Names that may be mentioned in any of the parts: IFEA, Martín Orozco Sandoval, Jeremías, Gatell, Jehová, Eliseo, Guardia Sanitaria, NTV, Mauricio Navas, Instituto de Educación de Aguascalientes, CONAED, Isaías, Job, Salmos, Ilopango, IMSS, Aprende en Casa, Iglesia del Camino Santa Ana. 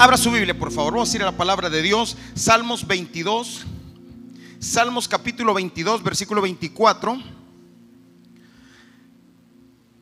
Abra su Biblia, por favor. Vamos a ir a la palabra de Dios. Salmos 22. Salmos capítulo 22, versículo 24.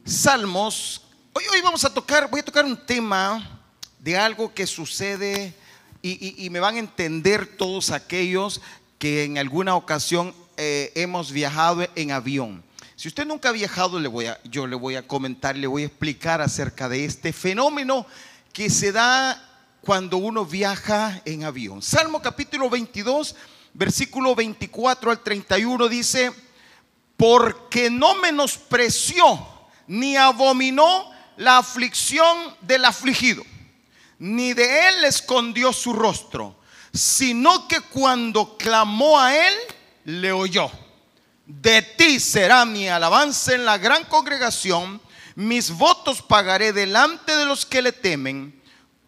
Salmos. Hoy vamos a tocar, voy a tocar un tema de algo que sucede y me van a entender todos aquellos que en alguna ocasión hemos viajado en avión. Si usted nunca ha viajado, yo le voy a comentar, le voy a explicar acerca de este fenómeno que se da cuando uno viaja en avión. Salmo capítulo 22, versículo 24 al 31 dice: porque no menospreció ni abominó la aflicción del afligido, ni de él escondió su rostro, sino que cuando clamó a él, le oyó. De ti será mi alabanza en la gran congregación, mis votos pagaré delante de los que le temen.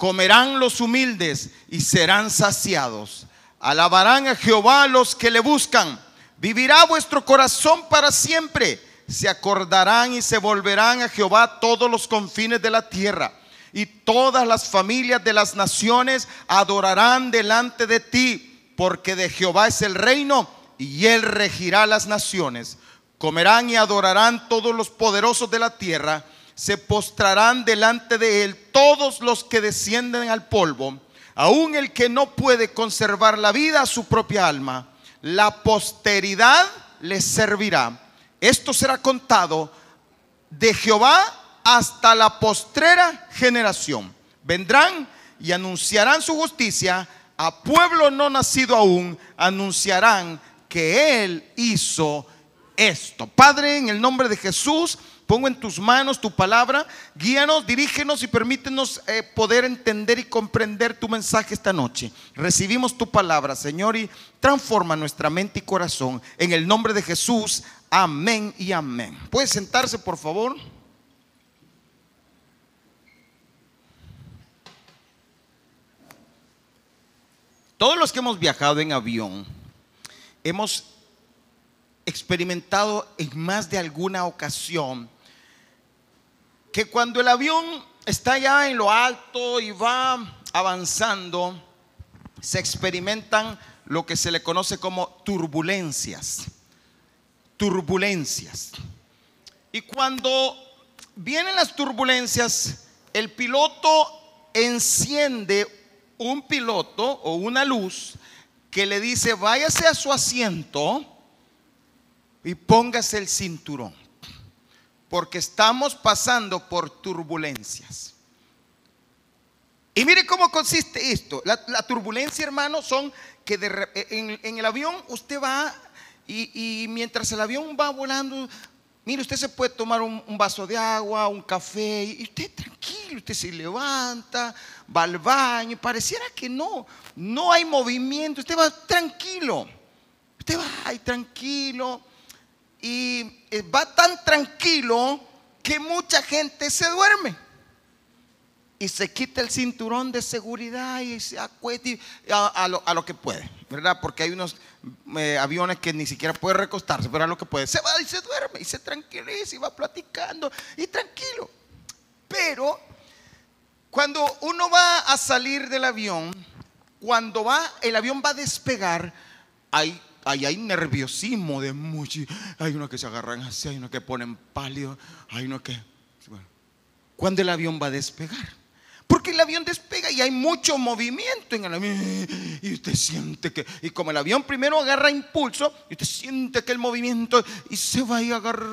Comerán los humildes y serán saciados. Alabarán a Jehová los que le buscan. Vivirá vuestro corazón para siempre. Se acordarán y se volverán a Jehová todos los confines de la tierra. Y todas las familias de las naciones adorarán delante de ti, porque de Jehová es el reino y él regirá las naciones. Comerán y adorarán todos los poderosos de la tierra. Se postrarán delante de él todos los que descienden al polvo. Aún el que no puede conservar la vida a su propia alma, la posteridad les servirá. Esto será contado de Jehová hasta la postrera generación. Vendrán y anunciarán su justicia a pueblo no nacido aún, anunciarán que él hizo esto. Padre, en el nombre de Jesús, pongo en tus manos tu palabra. Guíanos, dirígenos y permítenos poder entender y comprender tu mensaje esta noche. Recibimos tu palabra, Señor, y transforma nuestra mente y corazón. En el nombre de Jesús, amén y amén. ¿Puede sentarse, por favor? Todos los que hemos viajado en avión hemos experimentado en más de alguna ocasión que cuando el avión está ya en lo alto y va avanzando, se experimentan lo que se le conoce como turbulencias. Turbulencias. Y cuando vienen las turbulencias, el piloto enciende un piloto o una luz que le dice: váyase a su asiento y póngase el cinturón, porque estamos pasando por turbulencias. Y mire cómo consiste esto. La turbulencia, hermano, son que en el avión usted va y mientras el avión va volando, mire, usted se puede tomar un vaso de agua, un café, y usted tranquilo, usted se levanta, va al baño, pareciera que no hay movimiento, usted va tranquilo, usted va y tranquilo. Y va tan tranquilo que mucha gente se duerme y se quita el cinturón de seguridad y se acuesta a lo que puede, ¿verdad? Porque hay unos aviones que ni siquiera puede recostarse, pero a lo que puede. Se va y se duerme y se tranquiliza y va platicando y tranquilo. Pero cuando uno va a salir del avión, cuando el avión va a despegar, hay nerviosismo de muchos. Hay unos que se agarran así, hay unos que ponen pálidos, hay unos que... Bueno, ¿cuándo el avión va a despegar? Porque el avión despega y hay mucho movimiento en el avión. Y usted siente que... Y como el avión primero agarra impulso, usted siente que el movimiento... Y se va y agarra...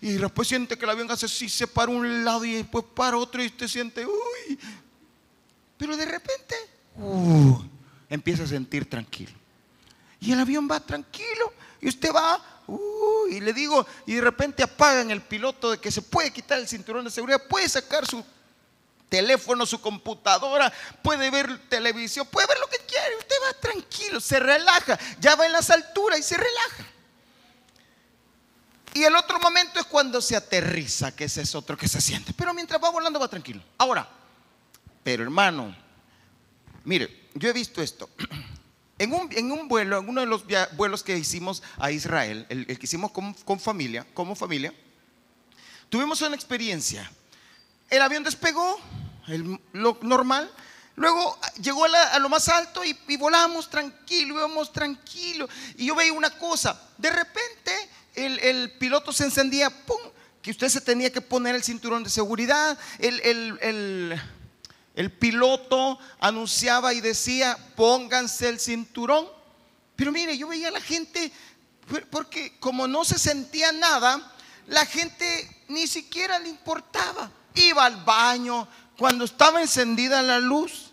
Y después siente que el avión hace así, se para un lado y después para otro. Y usted siente... ¡Uy! Pero de repente... empieza a sentir tranquilo. Y el avión va tranquilo y usted va, y le digo, y de repente apagan el piloto de que se puede quitar el cinturón de seguridad, puede sacar su teléfono, su computadora, puede ver televisión, puede ver lo que quiere, usted va tranquilo, se relaja, ya va en las alturas y se relaja. Y el otro momento es cuando se aterriza, que ese es otro que se siente, pero mientras va volando va tranquilo. Ahora, pero hermano, mire, yo he visto esto. En un vuelo, en uno de los vuelos que hicimos a Israel, el que hicimos como familia, tuvimos una experiencia. El avión despegó, lo normal, Luego llegó a lo más alto y volamos tranquilo, íbamos tranquilo. Y yo veía una cosa, de repente el piloto se encendía, ¡pum!, que usted se tenía que poner el cinturón de seguridad. El piloto anunciaba y decía, pónganse el cinturón. Pero mire, yo veía a la gente, porque como no se sentía nada, la gente ni siquiera le importaba. Iba al baño. Cuando estaba encendida la luz,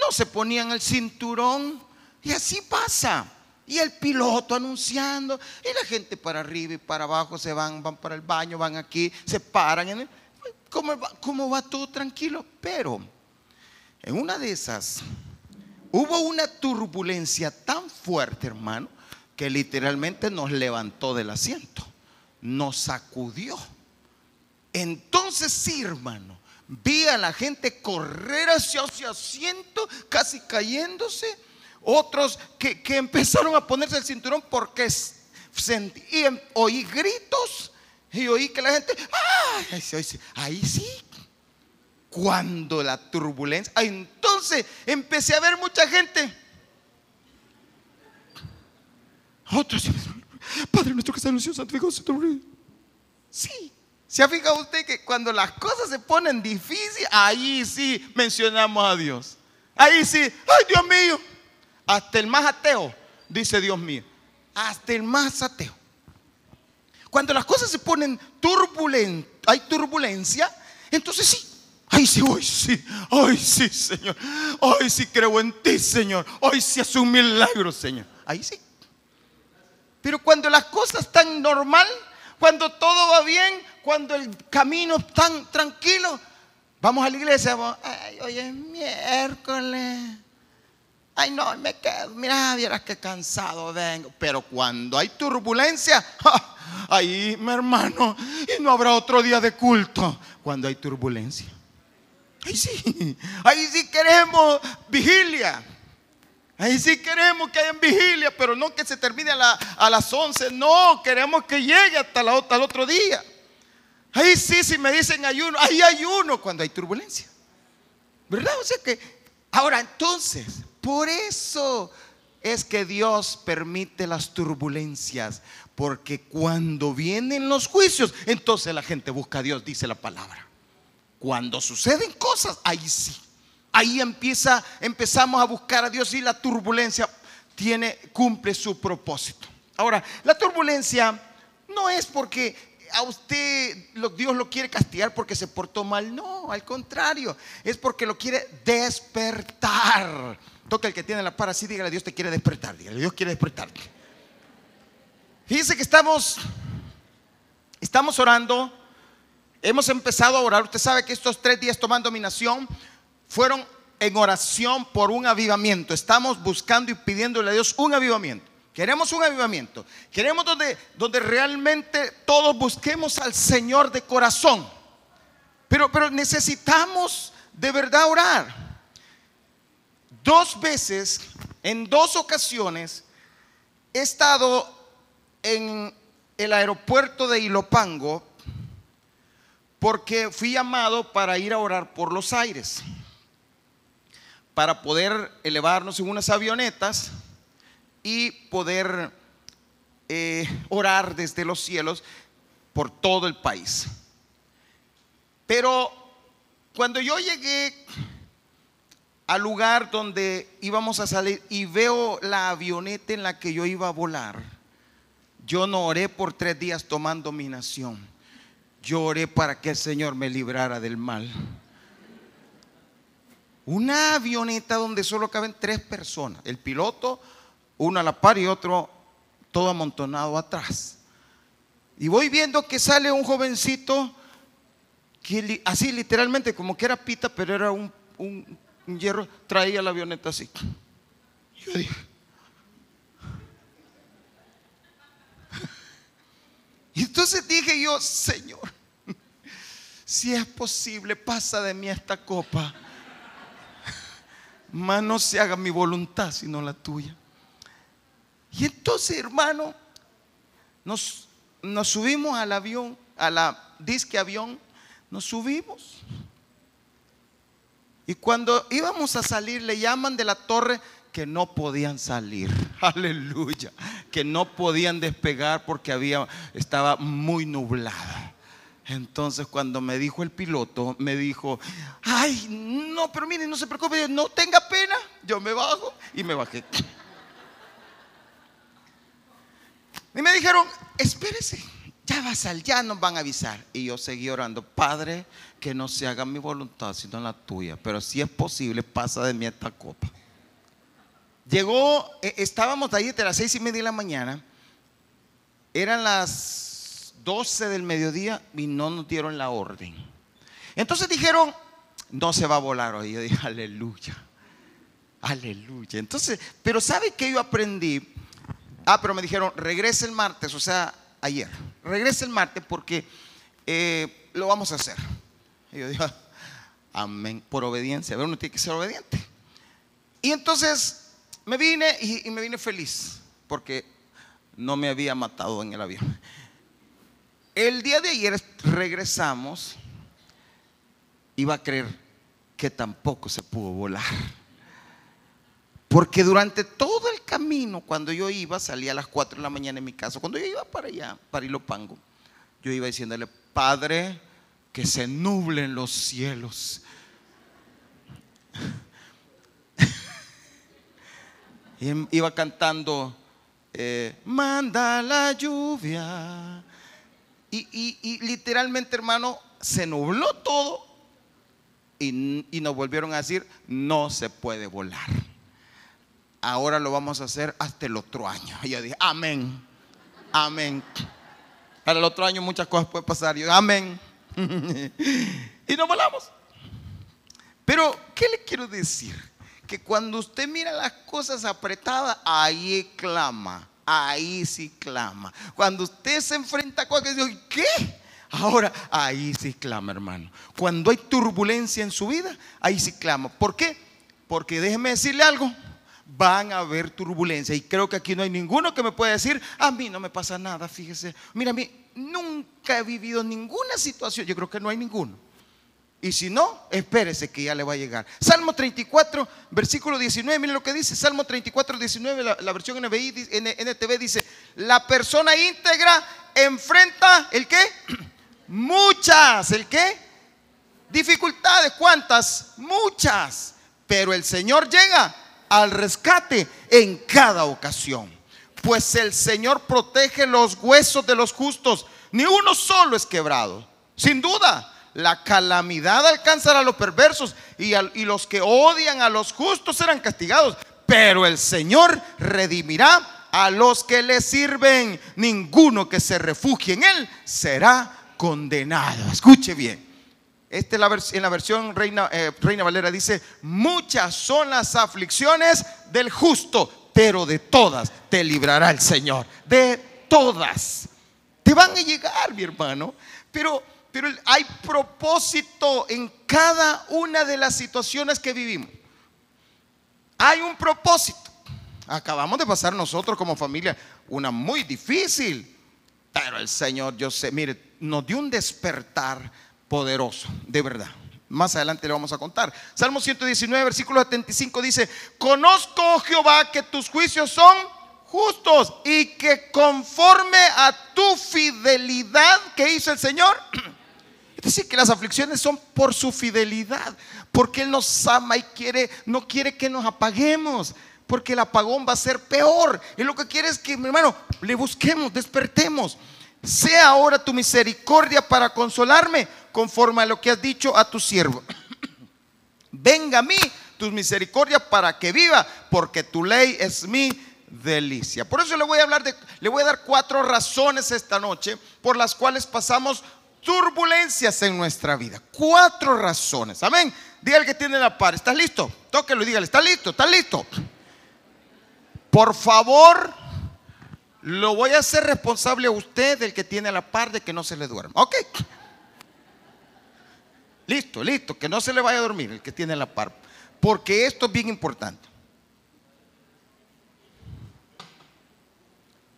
no se ponían el cinturón. Y así pasa. Y el piloto anunciando, y la gente para arriba y para abajo se van para el baño, van aquí, se paran. ¿Cómo va todo tranquilo? Pero en una de esas hubo una turbulencia tan fuerte, hermano, que literalmente nos levantó del asiento, nos sacudió. Entonces sí, hermano, vi a la gente correr hacia su asiento, casi cayéndose. Otros que empezaron a ponerse el cinturón porque oí gritos y oí que la gente, ¡ay! Ahí sí, cuando la turbulencia, entonces empecé a ver mucha gente. Otros, Padre nuestro que está en los cielos, santificado sea tu nombre. Sí, ¿se ha fijado usted que cuando las cosas se ponen difíciles, ahí sí mencionamos a Dios? Ahí sí, ¡ay, Dios mío! Hasta el más ateo, dice Dios mío, hasta el más ateo. Cuando las cosas se ponen turbulentas, hay turbulencia, entonces sí, ay sí Señor, ay sí creo en ti Señor, ay sí es un milagro Señor, ahí sí. Pero cuando las cosas están normal, cuando todo va bien, cuando el camino está tranquilo, vamos a la iglesia, ay, hoy es miércoles. Ay no, me quedo, mira, vieras que cansado vengo. Pero cuando hay turbulencia, ¡ja! Ahí, mi hermano, y no habrá otro día de culto. Cuando hay turbulencia, ahí sí queremos vigilia. Ahí sí queremos que haya vigilia, pero no que se termine a las 11, no, queremos que llegue hasta el otro día. Ahí sí, si me dicen ayuno, ahí ayuno cuando hay turbulencia, ¿verdad? O sea que, ahora entonces, por eso es que Dios permite las turbulencias, porque cuando vienen los juicios, entonces la gente busca a Dios, dice la palabra. Cuando suceden cosas, ahí sí, ahí empezamos a buscar a Dios y la turbulencia cumple su propósito. Ahora, la turbulencia no es porque a usted Dios lo quiere castigar porque se portó mal, no, al contrario, es porque lo quiere despertar. Toca el que tiene la par así, dígale, Dios te quiere despertar, dígale, Dios quiere despertarte. Fíjese que estamos orando, hemos empezado a orar. Usted sabe que estos 3 días tomando dominación fueron en oración por un avivamiento. Estamos buscando y pidiéndole a Dios un avivamiento. Queremos un avivamiento. Queremos donde realmente todos busquemos al Señor de corazón. Pero necesitamos de verdad orar. 2 veces, en 2 ocasiones, he estado en el aeropuerto de Ilopango porque fui llamado para ir a orar por los aires, para poder elevarnos en unas avionetas y poder orar desde los cielos por todo el país. Pero cuando yo llegué al lugar donde íbamos a salir y veo la avioneta en la que yo iba a volar, yo no oré por 3 días tomando dominación. Yo oré para que el Señor me librara del mal. Una avioneta donde solo caben 3 personas, el piloto, uno a la par y otro todo amontonado atrás. Y voy viendo que sale un jovencito que así literalmente como que era pita, pero era un hierro, traía la avioneta así. Yo dije, y entonces dije yo, Señor, si es posible, pasa de mí esta copa, mas no se haga mi voluntad sino la tuya. Y entonces, hermano, nos subimos al avión, a la disque avión, nos subimos. Y cuando íbamos a salir, le llaman de la torre que no podían salir. Aleluya. Que no podían despegar porque estaba muy nublada. Entonces cuando me dijo el piloto, me dijo: ay, no, pero mire, no se preocupe, no tenga pena, yo me bajo. Y me bajé. Y me dijeron: espérese, ya va a salir, ya nos van a avisar. Y yo seguí orando: Padre, que no se haga mi voluntad sino la tuya, pero si es posible, pasa de mí esta copa. Llegó, estábamos ahí desde las 6:30 de la mañana. Eran las 12 del mediodía y no nos dieron la orden. Entonces dijeron: no se va a volar hoy. Yo dije: aleluya, aleluya. Entonces, pero ¿sabe qué yo aprendí? Ah, pero me dijeron: regrese el martes, o sea, ayer. Regrese el martes porque lo vamos a hacer. Y yo digo: amén, por obediencia. A ver, uno tiene que ser obediente. Y entonces me vine y me vine feliz porque no me había matado en el avión. El día de ayer regresamos. Iba a creer que tampoco se pudo volar. Porque durante todo el camino, cuando yo iba, salía a las 4 de la mañana en mi casa. Cuando yo iba para allá, para Ilopango, yo iba diciéndole: Padre, que se nublen los cielos. Y iba cantando: manda la lluvia. Y literalmente, hermano, se nubló todo. Y nos volvieron a decir: no se puede volar. Ahora lo vamos a hacer hasta el otro año. Y yo dije: amén, amén. Para el otro año muchas cosas pueden pasar. Yo: amén. Y nos volamos. Pero ¿qué le quiero decir? Que cuando usted mira las cosas apretadas, ahí clama, ahí sí clama. Cuando usted se enfrenta a cosas que dice: ¿qué? Ahora, ahí sí clama, hermano. Cuando hay turbulencia en su vida, ahí sí clama. ¿Por qué? Porque déjeme decirle algo: van a haber turbulencia. Y creo que aquí no hay ninguno que me pueda decir: a mí no me pasa nada, fíjese. Mira, a mí nunca he vivido ninguna situación. Yo creo que no hay ninguno. Y si no, espérese que ya le va a llegar. Salmo 34, versículo 19. Miren lo que dice. Salmo 34, 19. La versión NTV dice: la persona íntegra enfrenta ¿el qué? Muchas. ¿El qué? Dificultades. ¿Cuántas? Muchas. Pero el Señor llega al rescate en cada ocasión. Pues el Señor protege los huesos de los justos, ni uno solo es quebrado. Sin duda, la calamidad alcanzará a los perversos, y los que odian a los justos serán castigados. Pero el Señor redimirá a los que le sirven. Ninguno que se refugie en él será condenado. Escuche bien. En la versión Reina Valera dice: muchas son las aflicciones del justo, pero de todas te librará el Señor. De todas te van a llegar, mi hermano. Pero hay propósito en cada una de las situaciones que vivimos. Hay un propósito. Acabamos de pasar nosotros como familia una muy difícil, pero el Señor, yo sé, mire, nos dio un despertar poderoso, de verdad. Más adelante le vamos a contar. Salmo 119, versículo 75 dice: conozco, Jehová, que tus juicios son justos, y que conforme a tu fidelidad que hizo el Señor. Es decir, que las aflicciones son por su fidelidad, porque Él nos ama y no quiere que nos apaguemos, porque el apagón va a ser peor. Y lo que quiere es que, mi hermano, le busquemos, despertemos. Sea ahora tu misericordia para consolarme, conforme a lo que has dicho a tu siervo. Venga a mí tus misericordias para que viva, porque tu ley es mi delicia. Por eso le voy a dar 4 razones esta noche por las cuales pasamos turbulencias en nuestra vida. 4 razones, amén. Dígale que tiene la par, ¿estás listo? Tóquelo y dígale: ¿estás listo? ¿Estás listo? Por favor, lo voy a hacer responsable a usted, del que tiene a la par, de que no se le duerma. Ok. Listo, listo, que no se le vaya a dormir el que tiene a la par, porque esto es bien importante.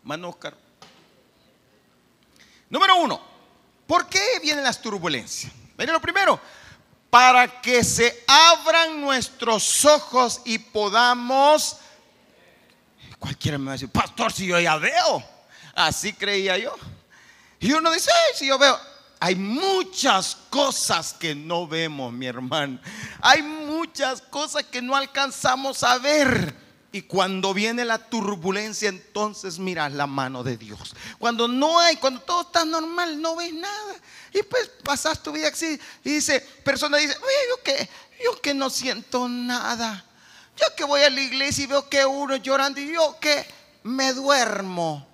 Mano, Oscar. Número 1, ¿por qué vienen las turbulencias? Miren, lo primero, para que se abran nuestros ojos y podamos. Cualquiera me va a decir, pastor, si yo ya veo. Así creía yo. Y uno dice, si yo veo. Hay muchas cosas que no vemos, mi hermano. Hay muchas cosas que no alcanzamos a ver. Y cuando viene la turbulencia, entonces miras la mano de Dios. Cuando no hay, cuando todo está normal, no ves nada. Y pues pasas tu vida así. Y dice, persona dice, oye, yo que no siento nada. Yo que voy a la iglesia y veo que uno llorando y yo que me duermo.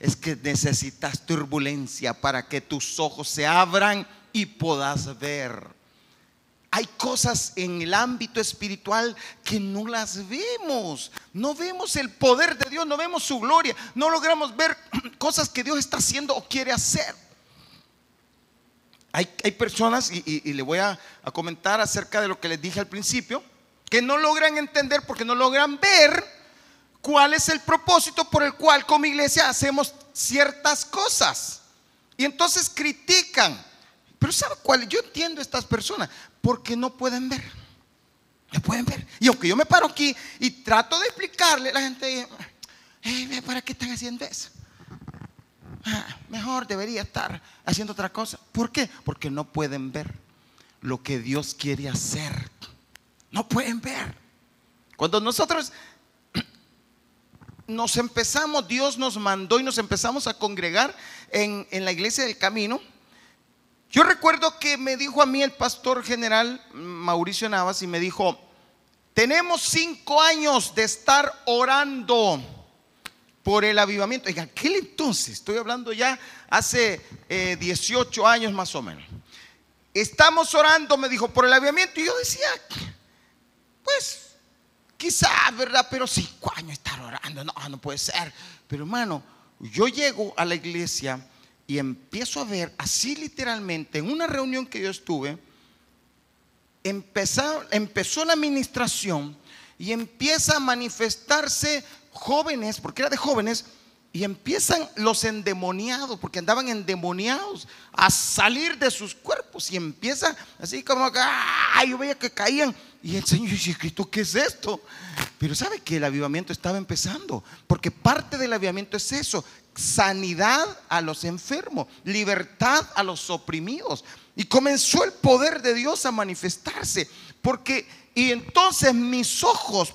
Es que necesitas turbulencia para que tus ojos se abran y puedas ver. Hay cosas en el ámbito espiritual que no las vemos. No vemos el poder de Dios, no vemos su gloria. No logramos ver cosas que Dios está haciendo o quiere hacer. Hay personas, y le voy a comentar acerca de lo que les dije al principio, que no logran entender porque no logran ver cuál es el propósito por el cual como iglesia hacemos ciertas cosas. Y entonces critican. Pero ¿sabe cuál? Yo entiendo a estas personas porque no pueden ver. No pueden ver. Y aunque yo me paro aquí y trato de explicarle, la gente dice, hey, ¿para qué están haciendo eso? Mejor debería estar haciendo otra cosa. ¿Por qué? Porque no pueden ver lo que Dios quiere hacer. No pueden ver. Cuando nosotros nos empezamos, Dios nos mandó y nos empezamos a congregar en la Iglesia del Camino. Yo recuerdo que me dijo a mí el pastor general Mauricio Navas y me dijo, tenemos 5 años de estar orando por el avivamiento. En aquel entonces, estoy hablando ya hace 18 años más o menos. Estamos orando, me dijo, por el avivamiento. Y yo decía, pues quizás, ¿verdad? Pero 5 años estar orando, no puede ser. Pero hermano, yo llego a la iglesia y empiezo a ver así literalmente en una reunión que yo estuve. Empezó la administración y empieza a manifestarse jóvenes, porque era de jóvenes, y empiezan los endemoniados, porque andaban endemoniados, a salir de sus cuerpos. Y empieza así como yo veía que caían. Y el Señor dice, Cristo, ¿qué es esto? Pero sabe que el avivamiento estaba empezando, porque parte del avivamiento es eso: sanidad a los enfermos, libertad a los oprimidos. Y comenzó el poder de Dios a manifestarse, porque y entonces mis ojos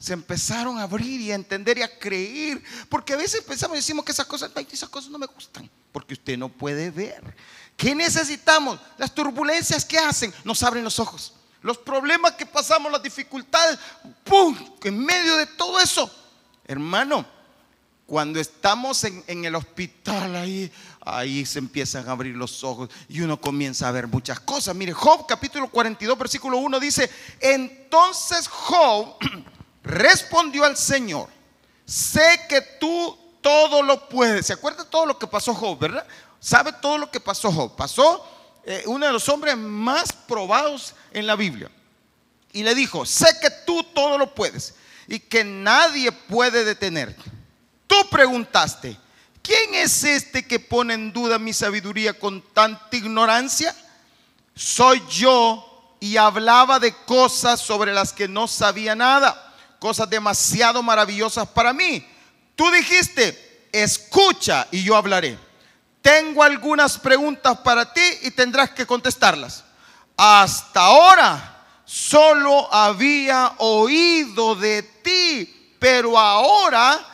se empezaron a abrir y a entender y a creer. Porque a veces pensamos y decimos que esas cosas no me gustan, porque usted no puede ver. ¿Qué necesitamos? Las turbulencias que hacen nos abren los ojos. Los problemas que pasamos, las dificultades, ¡pum!, en medio de todo eso, hermano, cuando estamos en el hospital, ahí se empiezan a abrir los ojos y uno comienza a ver muchas cosas. Mire, Job capítulo 42 versículo 1 dice, entonces Job respondió al Señor, sé que tú todo lo puedes. ¿Se acuerda todo lo que pasó Job, verdad? ¿Sabe todo lo que pasó Job? Pasó uno de los hombres más probados en la Biblia, y le dijo, sé que tú todo lo puedes y que nadie puede detenerte. Tú preguntaste, ¿quién es este que pone en duda mi sabiduría con tanta ignorancia? Soy yo, y hablaba de cosas sobre las que no sabía nada, cosas demasiado maravillosas para mí. Tú dijiste, escucha y yo hablaré. Tengo algunas preguntas para ti y tendrás que contestarlas. Hasta ahora solo había oído de ti, pero ahora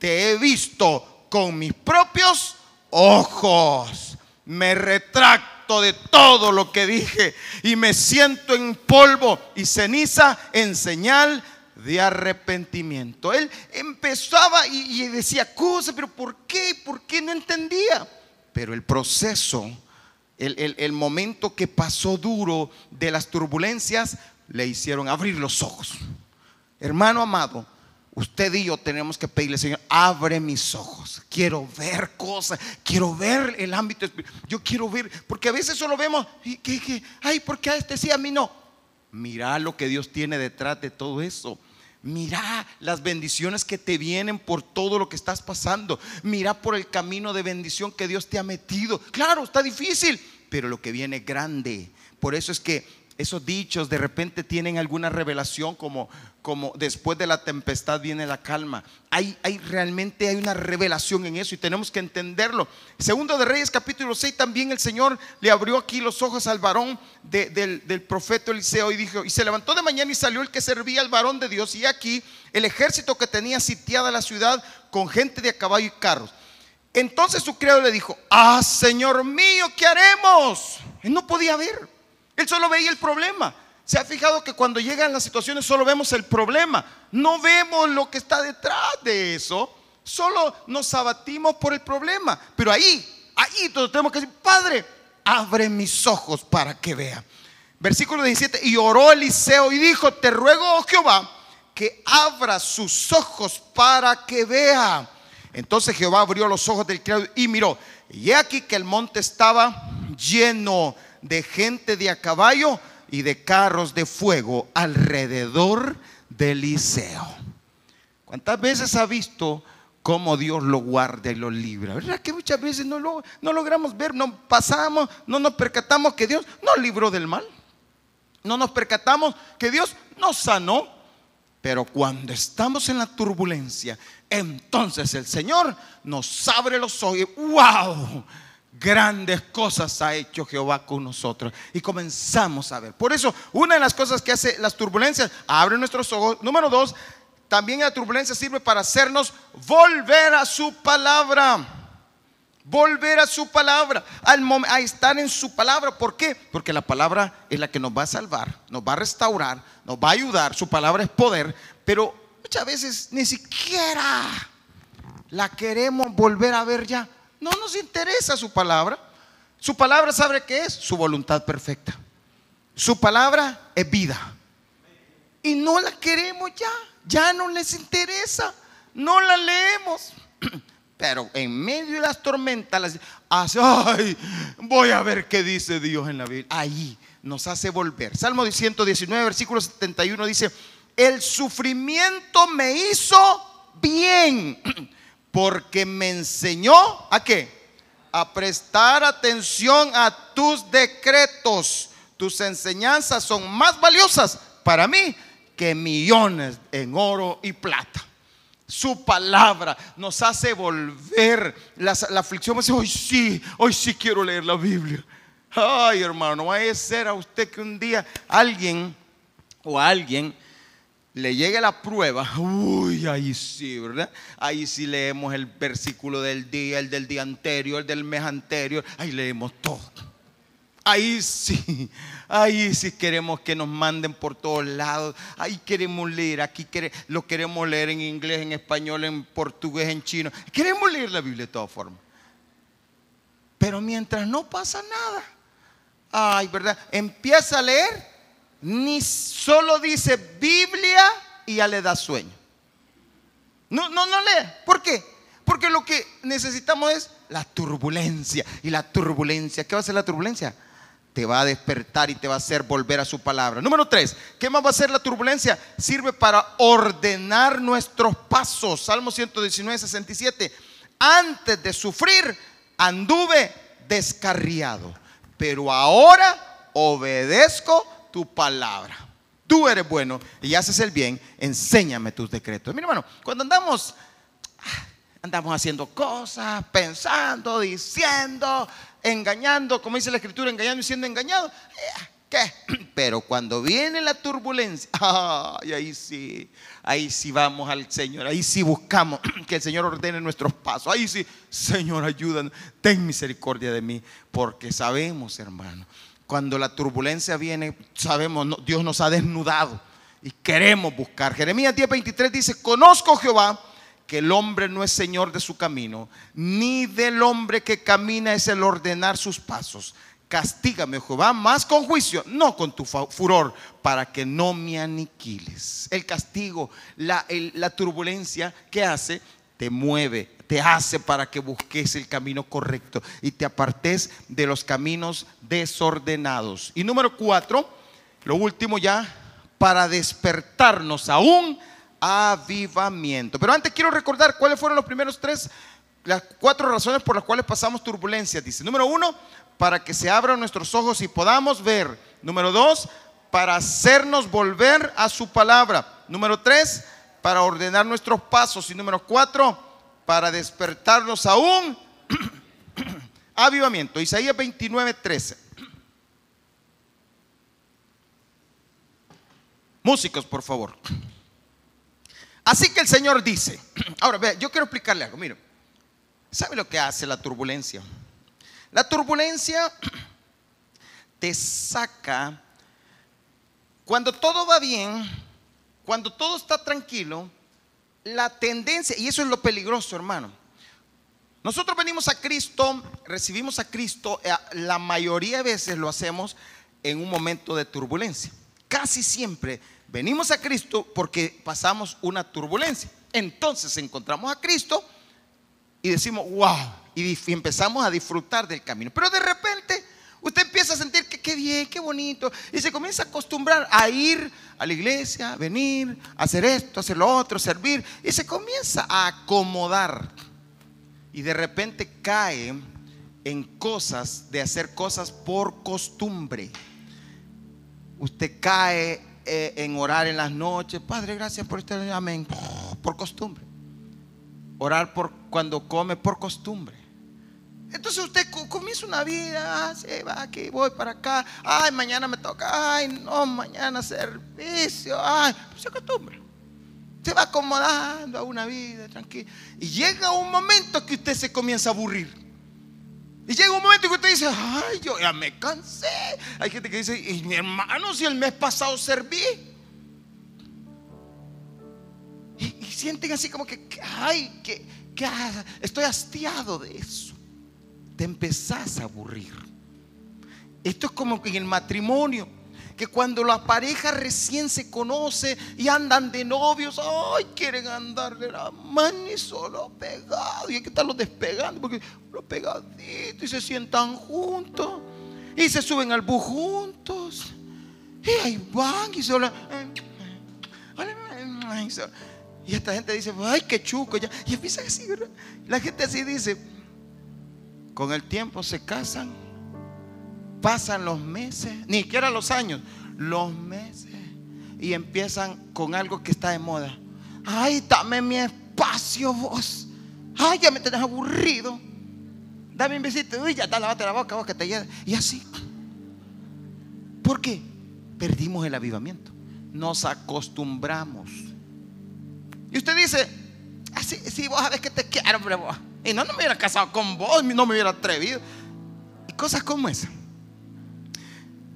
te he visto con mis propios ojos. Me retracto de todo lo que dije y me siento en polvo y ceniza en señal de arrepentimiento. Él empezaba y decía cosas, pero ¿por qué no entendía? Pero el proceso, el momento que pasó duro de las turbulencias, le hicieron abrir los ojos. Hermano amado, usted y yo tenemos que pedirle, Señor, abre mis ojos. Quiero ver cosas, quiero ver el ámbito espiritual. Yo quiero ver, porque a veces solo vemos, ay, ¿por qué a este sí, a mí no? Mira lo que Dios tiene detrás de todo eso. Mira las bendiciones que te vienen por todo lo que estás pasando. Mira por el camino de bendición que Dios te ha metido. Claro, está difícil, pero lo que viene es grande. Por eso es que esos dichos de repente tienen alguna revelación, como después de la tempestad viene la calma. Realmente hay una revelación en eso y tenemos que entenderlo. Segundo de Reyes capítulo 6, también el Señor le abrió aquí los ojos al varón del profeta Eliseo, y dijo: y se levantó de mañana y salió el que servía al varón de Dios, y aquí el ejército que tenía sitiada la ciudad con gente de a caballo y carros. Entonces su criado le dijo: ah, Señor mío, ¿qué haremos? Él no podía ver. Él solo veía el problema. ¿Se ha fijado que cuando llegan las situaciones solo vemos el problema? No vemos lo que está detrás de eso. Solo nos abatimos por el problema. Pero ahí todos tenemos que decir: Padre, abre mis ojos para que vea. Versículo 17: y oró Eliseo y dijo: te ruego, oh Jehová, que abra sus ojos para que vea. Entonces Jehová abrió los ojos del criado y miró, y he aquí que el monte estaba lleno de gente de a caballo y de carros de fuego alrededor de Eliseo. ¿Cuántas veces ha visto cómo Dios lo guarda y lo libra? ¿Verdad que muchas veces no logramos ver, no pasamos, no nos percatamos que Dios nos libró del mal? No nos percatamos que Dios nos sanó. Pero cuando estamos en la turbulencia, entonces el Señor nos abre los ojos. ¡Wow! Grandes cosas ha hecho Jehová con nosotros, y comenzamos a ver. Por eso, una de las cosas que hace las turbulencias, abre nuestros ojos. Número dos, también la turbulencia sirve para hacernos volver a su palabra. Volver a su palabra, a estar en su palabra. ¿Por qué? Porque la palabra es la que nos va a salvar, nos va a restaurar, nos va a ayudar. Su palabra es poder, pero muchas veces ni siquiera la queremos volver a ver ya. No nos interesa su palabra. Su palabra, ¿sabe qué es? Su voluntad perfecta. Su palabra es vida. Y no la queremos ya. Ya no les interesa. No la leemos. Pero en medio de las tormentas, ay, voy a ver qué dice Dios en la Biblia. Ahí nos hace volver. Salmo 119, versículo 71 dice: el sufrimiento me hizo bien, porque me enseñó ¿a qué? A prestar atención a tus decretos. Tus enseñanzas son más valiosas para mí que millones en oro y plata. Su palabra nos hace volver. La aflicción me dice: hoy sí quiero leer la Biblia. Ay, hermano, no vaya a ser a usted que un día alguien le llegue la prueba. Uy, ahí sí, ¿verdad? Ahí sí leemos el versículo del día, el del día anterior, el del mes anterior. Ahí leemos todo. Ahí sí queremos que nos manden por todos lados. Ahí queremos leer, lo queremos leer en inglés, en español, en portugués, en chino. Queremos leer la Biblia de todas formas. Pero mientras no pasa nada, ay, ¿verdad? Empieza a leer, ni solo dice Biblia y ya le da sueño. No lee. ¿Por qué? Porque lo que necesitamos es la turbulencia. Y la turbulencia, ¿qué va a hacer la turbulencia? Te va a despertar y te va a hacer volver a su palabra. Número tres, ¿qué más va a hacer la turbulencia? Sirve para ordenar nuestros pasos. Salmo 119, 67. Antes de sufrir anduve descarriado, pero ahora obedezco tu palabra. Tú eres bueno y haces el bien, enséñame tus decretos. Mira, hermano, cuando andamos haciendo cosas, pensando, diciendo, engañando, como dice la escritura, engañando y siendo engañado, ¿qué? Pero cuando viene la turbulencia, ay, ahí sí vamos al Señor, ahí sí buscamos que el Señor ordene nuestros pasos. Ahí sí: Señor, ayúdanos, ten misericordia de mí. Porque sabemos, hermano, cuando la turbulencia viene, sabemos, Dios nos ha desnudado y queremos buscar. Jeremías 10:23 dice: conozco, Jehová, que el hombre no es señor de su camino, ni del hombre que camina es el ordenar sus pasos. Castígame, Jehová, más con juicio, no con tu furor, para que no me aniquiles. El castigo, la turbulencia, ¿qué hace? Te mueve, te hace para que busques el camino correcto y te apartes de los caminos desordenados. Y número cuatro, lo último ya, para despertarnos aún avivamiento. Pero antes quiero recordar cuáles fueron los primeros tres, las cuatro razones por las cuales pasamos turbulencias. Dice: número uno, para que se abran nuestros ojos y podamos ver. Número 2, para hacernos volver a su palabra. Número 3, para ordenar nuestros pasos. Y número 4, para despertarnos aún avivamiento. Isaías 29:13. Músicos, por favor. Así que el Señor dice, ahora vea, yo quiero explicarle algo, mire, ¿sabe lo que hace la turbulencia? La turbulencia te saca, cuando todo va bien, cuando todo está tranquilo, la tendencia, y eso es lo peligroso, hermano. Nosotros venimos a Cristo, recibimos a Cristo, la mayoría de veces lo hacemos en un momento de turbulencia. Casi siempre venimos a Cristo porque pasamos una turbulencia. Entonces encontramos a Cristo y decimos wow, y empezamos a disfrutar del camino. Pero de repente usted empieza a sentir que qué bien, qué bonito, y se comienza a acostumbrar a ir a la iglesia, a venir, a hacer esto, a hacer lo otro, a servir, y se comienza a acomodar. Y de repente cae en cosas, de hacer cosas por costumbre. Usted cae en orar en las noches. Padre, gracias por este, amén. Por costumbre. Orar por cuando come, por costumbre. Entonces usted comienza una vida, ah, sí, va aquí, voy para acá. Ay, mañana me toca. Ay, no, mañana servicio. Ay, pues es costumbre. Se va acomodando a una vida tranquila. Y llega un momento que usted se comienza a aburrir. Y llega un momento que usted dice, ay, yo ya me cansé. Hay gente que dice, y mi hermano, si el mes pasado serví. Y sienten así como que, ay, que estoy hastiado de eso. Te empezás a aburrir. Esto es como en el matrimonio, que cuando la pareja recién se conoce y andan de novios, ay, quieren andar de la mano y solo pegados, y hay que estarlos despegando porque los pegaditos, y se sientan juntos y se suben al bus juntos y ahí van y solo, y esta gente dice, ay, qué chuco ya. Y empiezan así, ¿verdad? La gente así dice, con el tiempo se casan. Pasan los meses, ni siquiera los años, los meses, y empiezan con algo que está de moda. Ay, dame mi espacio vos. Ay, ya me tenés aburrido. Dame un besito. Uy, ya está, lavate la boca vos que te llenas. Y así. ¿Por qué? Perdimos el avivamiento. Nos acostumbramos. Y usted dice, así, ah, sí, vos sabés que te quiero, pero vos. Y no me hubiera casado con vos, no me hubiera atrevido. Y cosas como esas.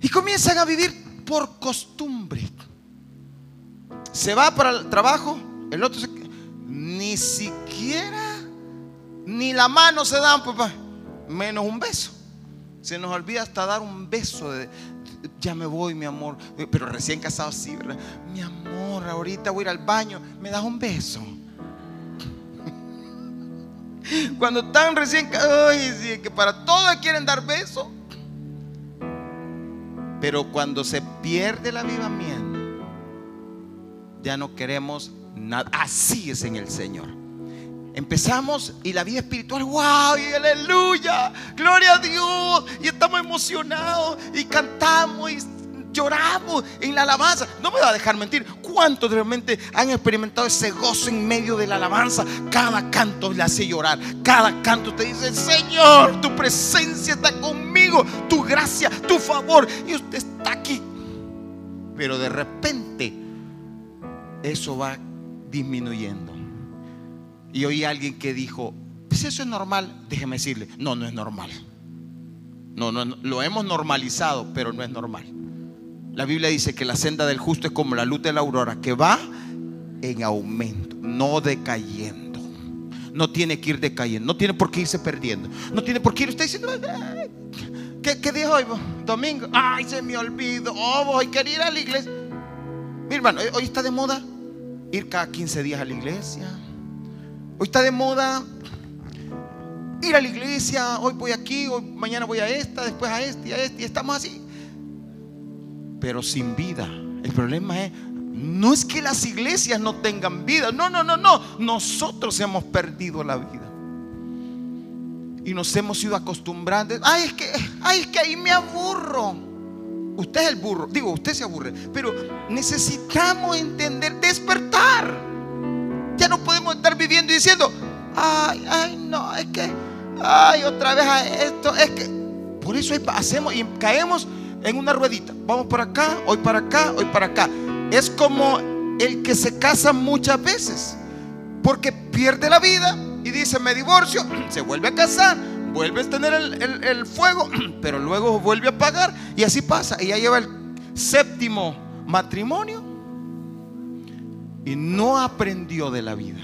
Y comienzan a vivir por costumbre. Se va para el trabajo, el otro se... Ni siquiera, ni la mano se dan, papá, menos un beso. Se nos olvida hasta dar un beso de, ya me voy, mi amor. Pero recién casado sí, ¿verdad? Mi amor, ahorita voy a ir al baño, me das un beso. Cuando están recién casados, ay, sí, que para todos quieren dar besos. Pero cuando se pierde el avivamiento, ya no queremos nada. Así es en el Señor. Empezamos y la vida espiritual, wow, y aleluya, gloria a Dios, y estamos emocionados y cantamos y lloramos en la alabanza. No me va a dejar mentir, ¿cuántos realmente han experimentado ese gozo en medio de la alabanza? Cada canto le hace llorar. Cada canto te dice, Señor, tu presencia está conmigo, tu gracia, tu favor, y usted está aquí. Pero de repente eso va disminuyendo. Y oí a alguien que dijo, pues eso es normal. Déjeme decirle, no, no es normal. No, lo hemos normalizado, pero no es normal. La Biblia dice que la senda del justo es como la luz de la aurora, que va en aumento, no decayendo. No tiene que ir decayendo, no tiene por qué irse perdiendo, no tiene por qué ir usted diciendo, ¿qué día es hoy? Domingo, ay, se me olvidó, oh, voy a ir a la iglesia. Mi hermano, hoy está de moda ir cada 15 días a la iglesia. Hoy está de moda ir a la iglesia, hoy voy aquí, hoy, mañana voy a esta, después a esta y a esta, y estamos así, pero sin vida. El problema es, no es que las iglesias no tengan vida, no, nosotros hemos perdido la vida y nos hemos ido acostumbrando. Ay, es que ahí me aburro. Usted es el burro, digo, usted se aburre. Pero necesitamos entender, despertar. Ya no podemos estar viviendo y diciendo, ay, ay, no, es que, ay, otra vez a esto, es que. Por eso hacemos y caemos en una ruedita. Vamos para acá, hoy para acá, hoy para acá. Es como el que se casa muchas veces, porque pierde la vida y dice, me divorcio, se vuelve a casar, vuelve a tener el fuego, pero luego vuelve a apagar, y así pasa. Y ya lleva el séptimo matrimonio y no aprendió de la vida.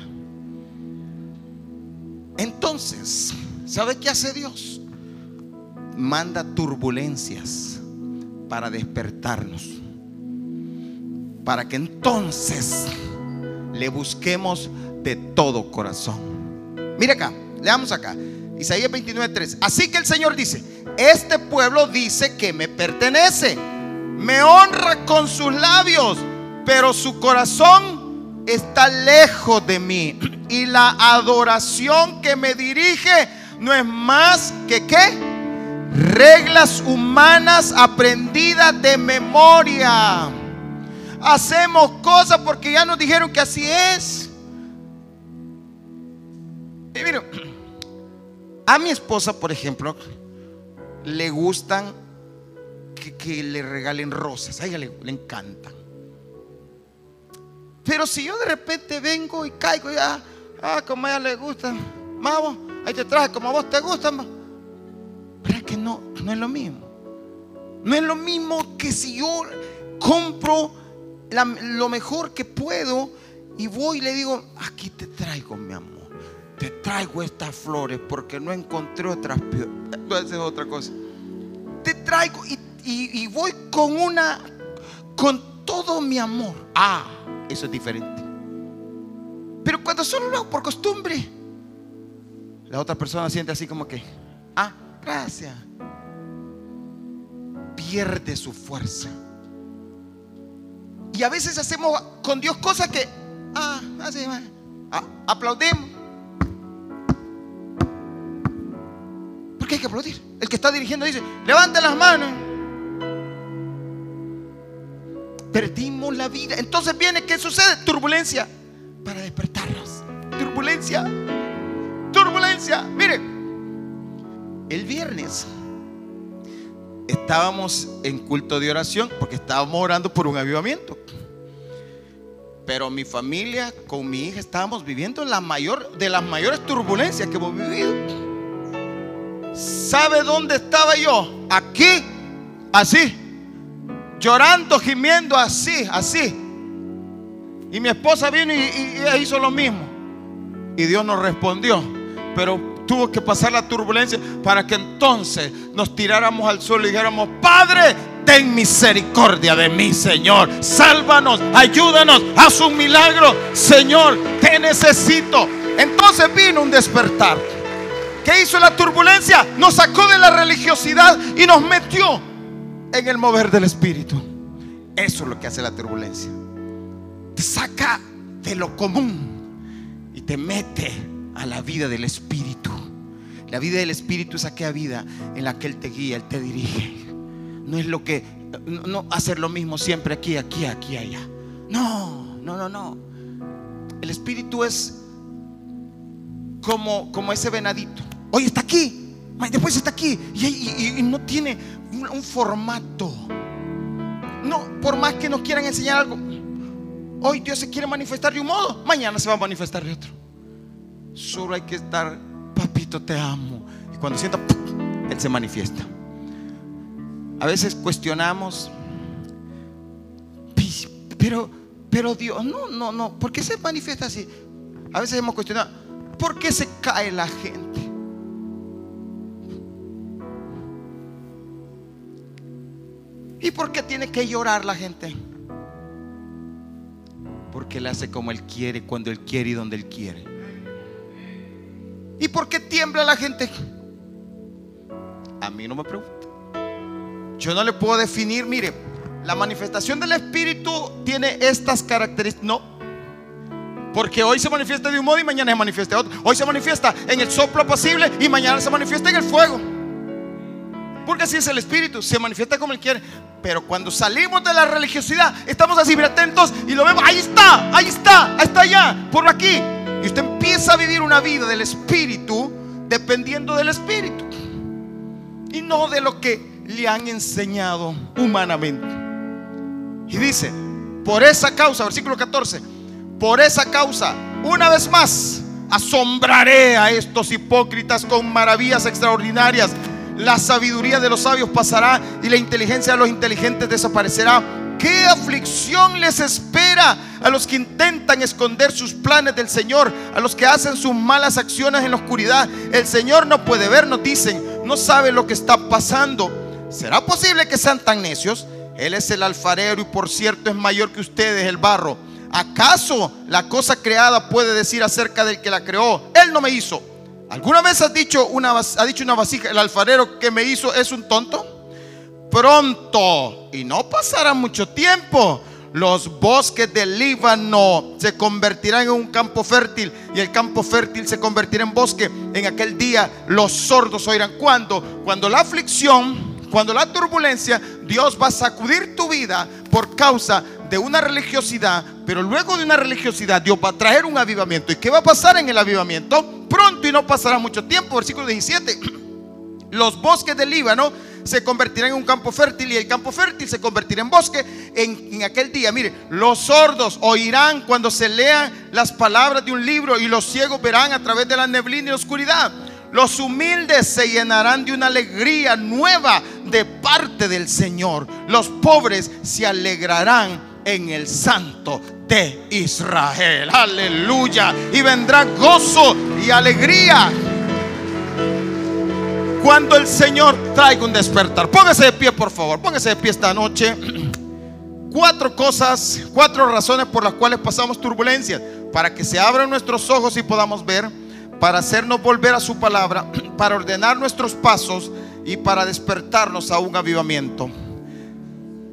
Entonces, ¿sabe qué hace Dios? Manda turbulencias para despertarnos, para que entonces le busquemos de todo corazón. Mira acá, leamos acá Isaías 29:3. Así que el Señor dice: este pueblo dice que me pertenece, me honra con sus labios, pero su corazón está lejos de mí, y la adoración que me dirige no es más que ¿qué? Reglas humanas aprendidas de memoria. Hacemos cosas porque ya nos dijeron que así es. Y miren, a mi esposa, por ejemplo, le gustan que le regalen rosas. A ella le encantan. Pero si yo de repente vengo y caigo, ya, como a ella le gusta, vamos, ahí te traje como a vos te gustan. Pero es que no es lo mismo. No es lo mismo que si yo compro lo mejor que puedo y voy y le digo, aquí te traigo, mi amor, te traigo estas flores porque no encontré otras. Esa es otra cosa. Te traigo y voy con todo mi amor. Ah, eso es diferente. Pero cuando solo lo hago por costumbre, la otra persona siente así como que, ah, gracias. Pierde su fuerza. Y a veces hacemos con Dios cosas que aplaudimos. Porque hay que aplaudir. El que está dirigiendo dice, levanta las manos. Perdimos la vida. Entonces viene, ¿qué sucede? Turbulencia para despertarnos. Turbulencia. Turbulencia. Miren, el viernes estábamos en culto de oración porque estábamos orando por un avivamiento. Pero mi familia con mi hija estábamos viviendo las mayores turbulencias que hemos vivido. ¿Sabe dónde estaba yo? Aquí, así, llorando, gimiendo, así, así. Y mi esposa vino y hizo lo mismo. Y Dios nos respondió, pero tuvo que pasar la turbulencia para que entonces nos tiráramos al suelo y dijéramos, Padre, ten misericordia de mí, Señor, sálvanos, ayúdanos, haz un milagro, Señor, te necesito. Entonces vino un despertar. ¿Qué hizo la turbulencia? Nos sacó de la religiosidad y nos metió en el mover del Espíritu. Eso es lo que hace la turbulencia. Te saca de lo común y te mete a la vida del Espíritu. La vida del Espíritu es aquella vida en la que Él te guía, Él te dirige. No es lo que, no hacer lo mismo siempre aquí, aquí, aquí, allá. No. El Espíritu es como ese venadito. Hoy está aquí, después está aquí. Y no tiene un formato. No, por más que nos quieran enseñar algo, hoy Dios se quiere manifestar de un modo, mañana se va a manifestar de otro. Solo hay que estar, papito, te amo. Y cuando sienta, Él se manifiesta. A veces cuestionamos, pero Dios, no, ¿por qué se manifiesta así? A veces hemos cuestionado, ¿por qué se cae la gente? ¿Y por qué tiene que llorar la gente? Porque Él hace como Él quiere, cuando Él quiere y donde Él quiere. ¿Y por qué tiembla la gente? A mí no me pregunta. Yo no le puedo definir. Mire, la manifestación del Espíritu tiene estas características. No. Porque hoy se manifiesta de un modo y mañana se manifiesta de otro. Hoy se manifiesta en el soplo apacible y mañana se manifiesta en el fuego. Porque así es el Espíritu, se manifiesta como Él quiere. Pero cuando salimos de la religiosidad, estamos así, bien atentos, y lo vemos, ahí está allá, por aquí. Y usted empieza a vivir una vida del Espíritu, dependiendo del Espíritu, y no de lo que le han enseñado humanamente. Y dice, por esa causa, versículo 14, por esa causa, una vez más, asombraré a estos hipócritas con maravillas extraordinarias. La sabiduría de los sabios pasará y la inteligencia de los inteligentes desaparecerá. ¿Qué aflicción les espera a los que intentan esconder sus planes del Señor, a los que hacen sus malas acciones en la oscuridad? El Señor no puede ver, nos dicen, no sabe lo que está pasando. ¿Será posible que sean tan necios? Él es el alfarero y por cierto es mayor que ustedes, el barro. ¿Acaso la cosa creada puede decir acerca del que la creó: Él no me hizo? ¿Alguna vez ha dicho una vasija: el alfarero que me hizo es un tonto? Pronto, y no pasará mucho tiempo, los bosques del Líbano se convertirán en un campo fértil, y el campo fértil se convertirá en bosque. En aquel día los sordos oirán. Cuando la aflicción, cuando la turbulencia, Dios va a sacudir tu vida por causa de una religiosidad. Pero luego de una religiosidad, Dios va a traer un avivamiento. ¿Y qué va a pasar en el avivamiento? Pronto y no pasará mucho tiempo. Versículo 17. Los bosques del Líbano se convertirán en un campo fértil, y el campo fértil se convertirá en bosque. En aquel día, mire, los sordos oirán cuando se lean las palabras de un libro, y los ciegos verán a través de la neblina y la oscuridad. Los humildes se llenarán de una alegría nueva de parte del Señor. Los pobres se alegrarán en el Santo de Israel. Aleluya. Y vendrá gozo y alegría cuando el Señor traiga un despertar. Póngase de pie, por favor. Póngase de pie esta noche. 4 razones por las cuales pasamos turbulencias. Para que se abran nuestros ojos y podamos ver, para hacernos volver a su palabra, para ordenar nuestros pasos y para despertarnos a un avivamiento.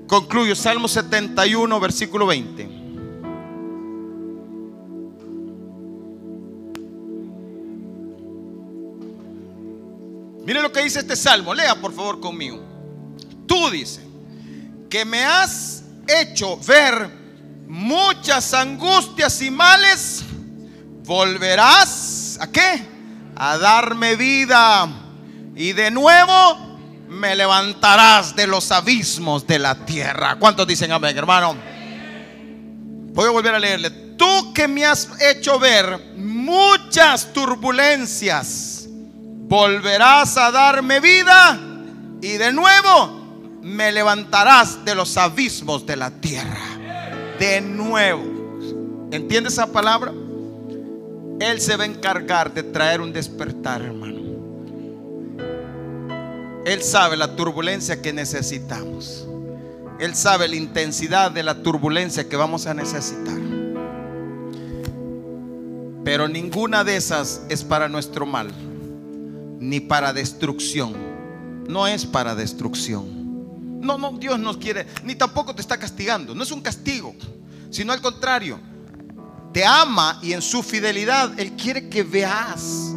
Concluyo, Salmo 71, versículo 20. Mire lo que dice este salmo, lea por favor conmigo. Tú, dice, que me has hecho ver muchas angustias y males, volverás, ¿a qué? A darme vida, y de nuevo me levantarás de los abismos de la tierra. ¿Cuántos dicen amén, hermano? Voy a volver a leerle. Tú que me has hecho ver muchas turbulencias, volverás a darme vida, y de nuevo me levantarás de los abismos de la tierra. De nuevo. ¿Entiende esa palabra? Él se va a encargar de traer un despertar, hermano. Él sabe la turbulencia que necesitamos. Él sabe la intensidad de la turbulencia que vamos a necesitar. Pero ninguna de esas es para nuestro mal, ni para destrucción. No es para destrucción. No, Dios nos quiere, ni tampoco te está castigando. No es un castigo, sino al contrario. Te ama, y en su fidelidad Él quiere que veas,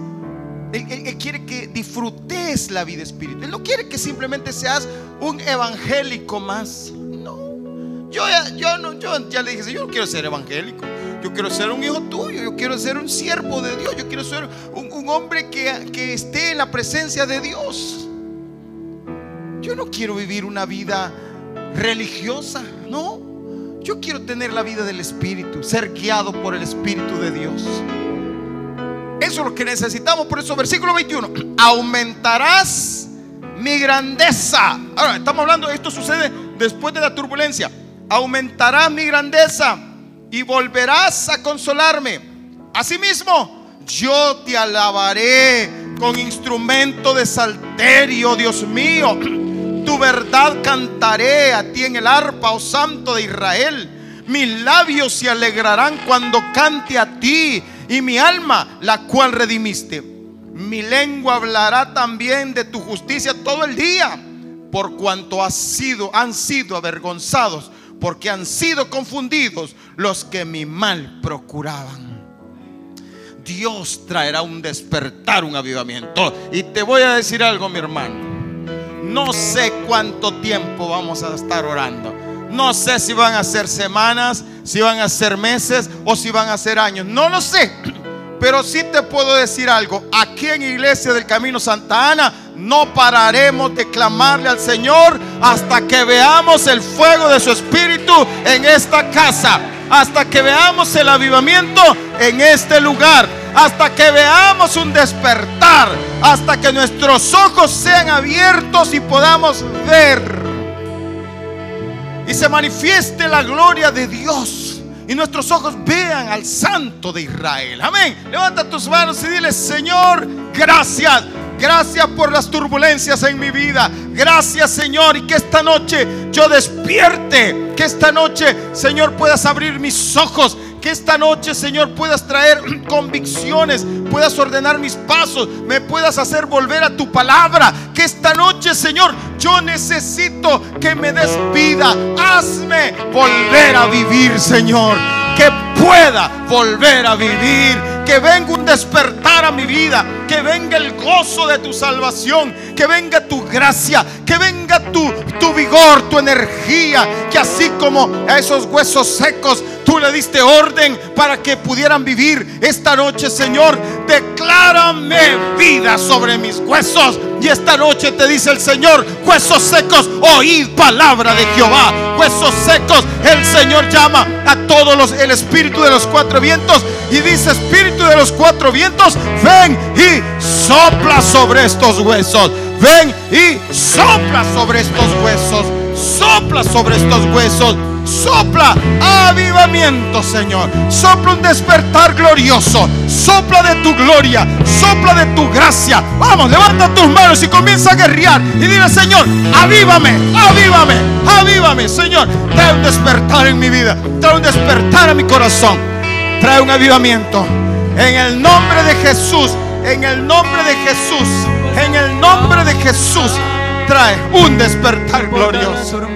Él quiere que disfrutes la vida espiritual. Él no quiere que simplemente seas un evangélico más. No, yo ya le dije, yo no quiero ser evangélico. Yo quiero ser un hijo tuyo. Yo quiero ser un siervo de Dios. Yo quiero ser un hombre que esté en la presencia de Dios. Yo no quiero vivir una vida religiosa. No, yo quiero tener la vida del Espíritu, ser guiado por el Espíritu de Dios. Eso es lo que necesitamos. Por eso, versículo 21, aumentarás mi grandeza. Ahora, estamos hablando, esto sucede después de la turbulencia. Aumentarás mi grandeza y volverás a consolarme. Asimismo, yo te alabaré con instrumento de salterio, Dios mío. Tu verdad cantaré a ti en el arpa, oh Santo de Israel. Mis labios se alegrarán cuando cante a ti, y mi alma, la cual redimiste. Mi lengua hablará también de tu justicia todo el día, por cuanto han sido avergonzados, porque han sido confundidos los que mi mal procuraban. Dios traerá un despertar, un avivamiento. Y te voy a decir algo, mi hermano. No sé cuánto tiempo vamos a estar orando. No sé si van a ser semanas, si van a ser meses o si van a ser años. No lo sé. Pero sí te puedo decir algo. Aquí en Iglesia del Camino Santa Ana no pararemos de clamarle al Señor hasta que veamos el fuego de su Espíritu en esta casa, hasta que veamos el avivamiento en este lugar, hasta que veamos un despertar, hasta que nuestros ojos sean abiertos y podamos ver y se manifieste la gloria de Dios y nuestros ojos vean al Santo de Israel. Amén. Levanta tus manos y dile: Señor, gracias. Gracias por las turbulencias en mi vida. Gracias, Señor. Y que esta noche yo despierte. Que esta noche, Señor, puedas abrir mis ojos. Que esta noche, Señor, puedas traer convicciones, puedas ordenar mis pasos, me puedas hacer volver a tu palabra. Que esta noche, Señor, yo necesito que me des vida. Hazme volver a vivir, Señor. Que pueda volver a vivir. Que venga un despertar a mi vida. Que venga el gozo de tu salvación. Que venga tu gracia. Que venga tu vigor, tu energía. Que así como a esos huesos secos tú le diste orden para que pudieran vivir, esta noche, Señor, declárame vida sobre mis huesos. Y esta noche te dice el Señor: huesos secos, oíd palabra de Jehová. Huesos secos, el Señor llama a todos el espíritu de los cuatro vientos y dice: espíritu de los cuatro vientos, ven y sopla sobre estos huesos. Ven y sopla sobre estos huesos. Sopla sobre estos huesos. Sopla avivamiento, Señor. Sopla un despertar glorioso. Sopla de tu gloria. Sopla de tu gracia. Vamos, levanta tus manos y comienza a guerrear y dile: Señor, avívame, avívame, avívame, Señor. Trae un despertar en mi vida. Trae un despertar a mi corazón. Trae un avivamiento. En el nombre de Jesús. En el nombre de Jesús. En el nombre de Jesús. Trae un despertar glorioso.